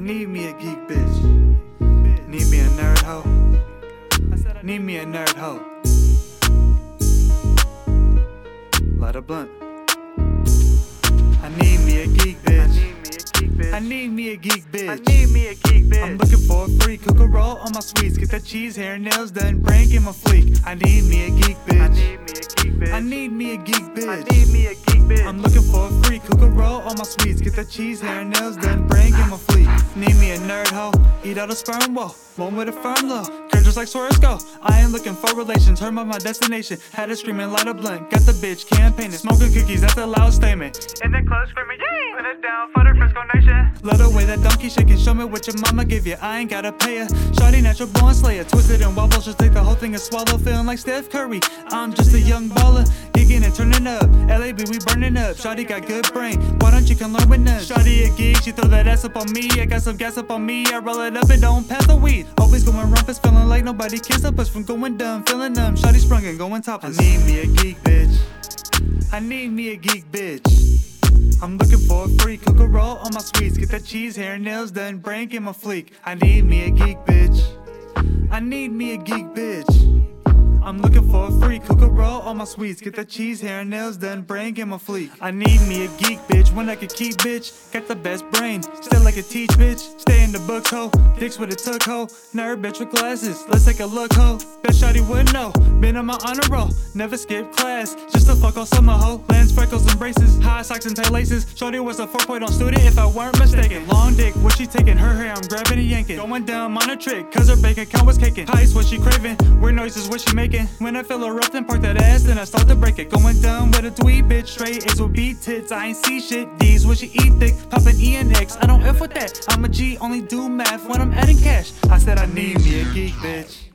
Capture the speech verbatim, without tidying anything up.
need me a geek bitch. Need me a nerd hoe. Need me a nerd hoe. Light a blunt. I need me a geek bitch. I need me a geek bitch. I need me a geek bitch. I'm looking for a freak who can roll on my sweets, get that cheese, hair, nails done, brain in my fleek. I need me a geek bitch. I need me a geek bitch. I need me a geek bitch. I'm looking for a freak who can roll on my sweets, get that cheese, hair, nails done, brain in my fleek. Need me a nerd hoe, eat out a sperm wall, one with a firm low. Just like Swerves go. I ain't looking for relations. Heard by my destination. Had a screaming, light a blunt. Got the bitch campaigning. Smoking cookies, that's a loud statement. In the club screaming, yay! Put it down for the Frisco Nation. Let away that donkey shaking. Show me what your mama give you. I ain't gotta pay her. Shawty natural born slayer. Twisted and wobble. Just take the whole thing and swallow. Feeling like Steph Curry. I'm just a young baller. Gigging and turning up. L A B, we burning up. Shawty got good brain. Why don't you come learn with us? Shawty a geek. She throw that ass up on me. I got some gas up on me. I roll it up and don't pass the weed. Always going rumpus. Feeling like nobody can stop us from going dumb, feeling numb. Shawty sprung and going topless. I need me a geek bitch. I need me a geek bitch. I'm looking for a freak who can roll on my sweets, get that cheese, hair, nails done, brain in my fleek. I need me a geek bitch. I need me a geek bitch. I'm looking for a freak who can roll on my sweets, get that cheese, hair, nails done, brain in my fleek. I need me a geek bitch, one I can keep bitch. Got the best brain, still I can teach bitch. Stay in the books ho. Dicks with a tuck hoe, nerd bitch with glasses. Let's take a look ho. Bet shawty would know. Been on my honor roll, never skipped class. Just to fuck on summer ho. Lens, freckles, and braces, high socks and tail laces. Shawty was a four point oh student if I weren't mistaken. Long dick, what she taking? Her hair, I'm grabbing and yanking. Going dumb on a trick, cause her bank account was caking. Heist, what she craving? Weird noises, what she making? When I feel her up, then park that ass, then I start to break it. Going dumb with a dweeb bitch, straight A's with B tits. I ain't see shit, D's what she eat thick. Poppin' E and X, I don't F with that. I'm a G, only do math when I'm adding cash. I said I need me a geek bitch.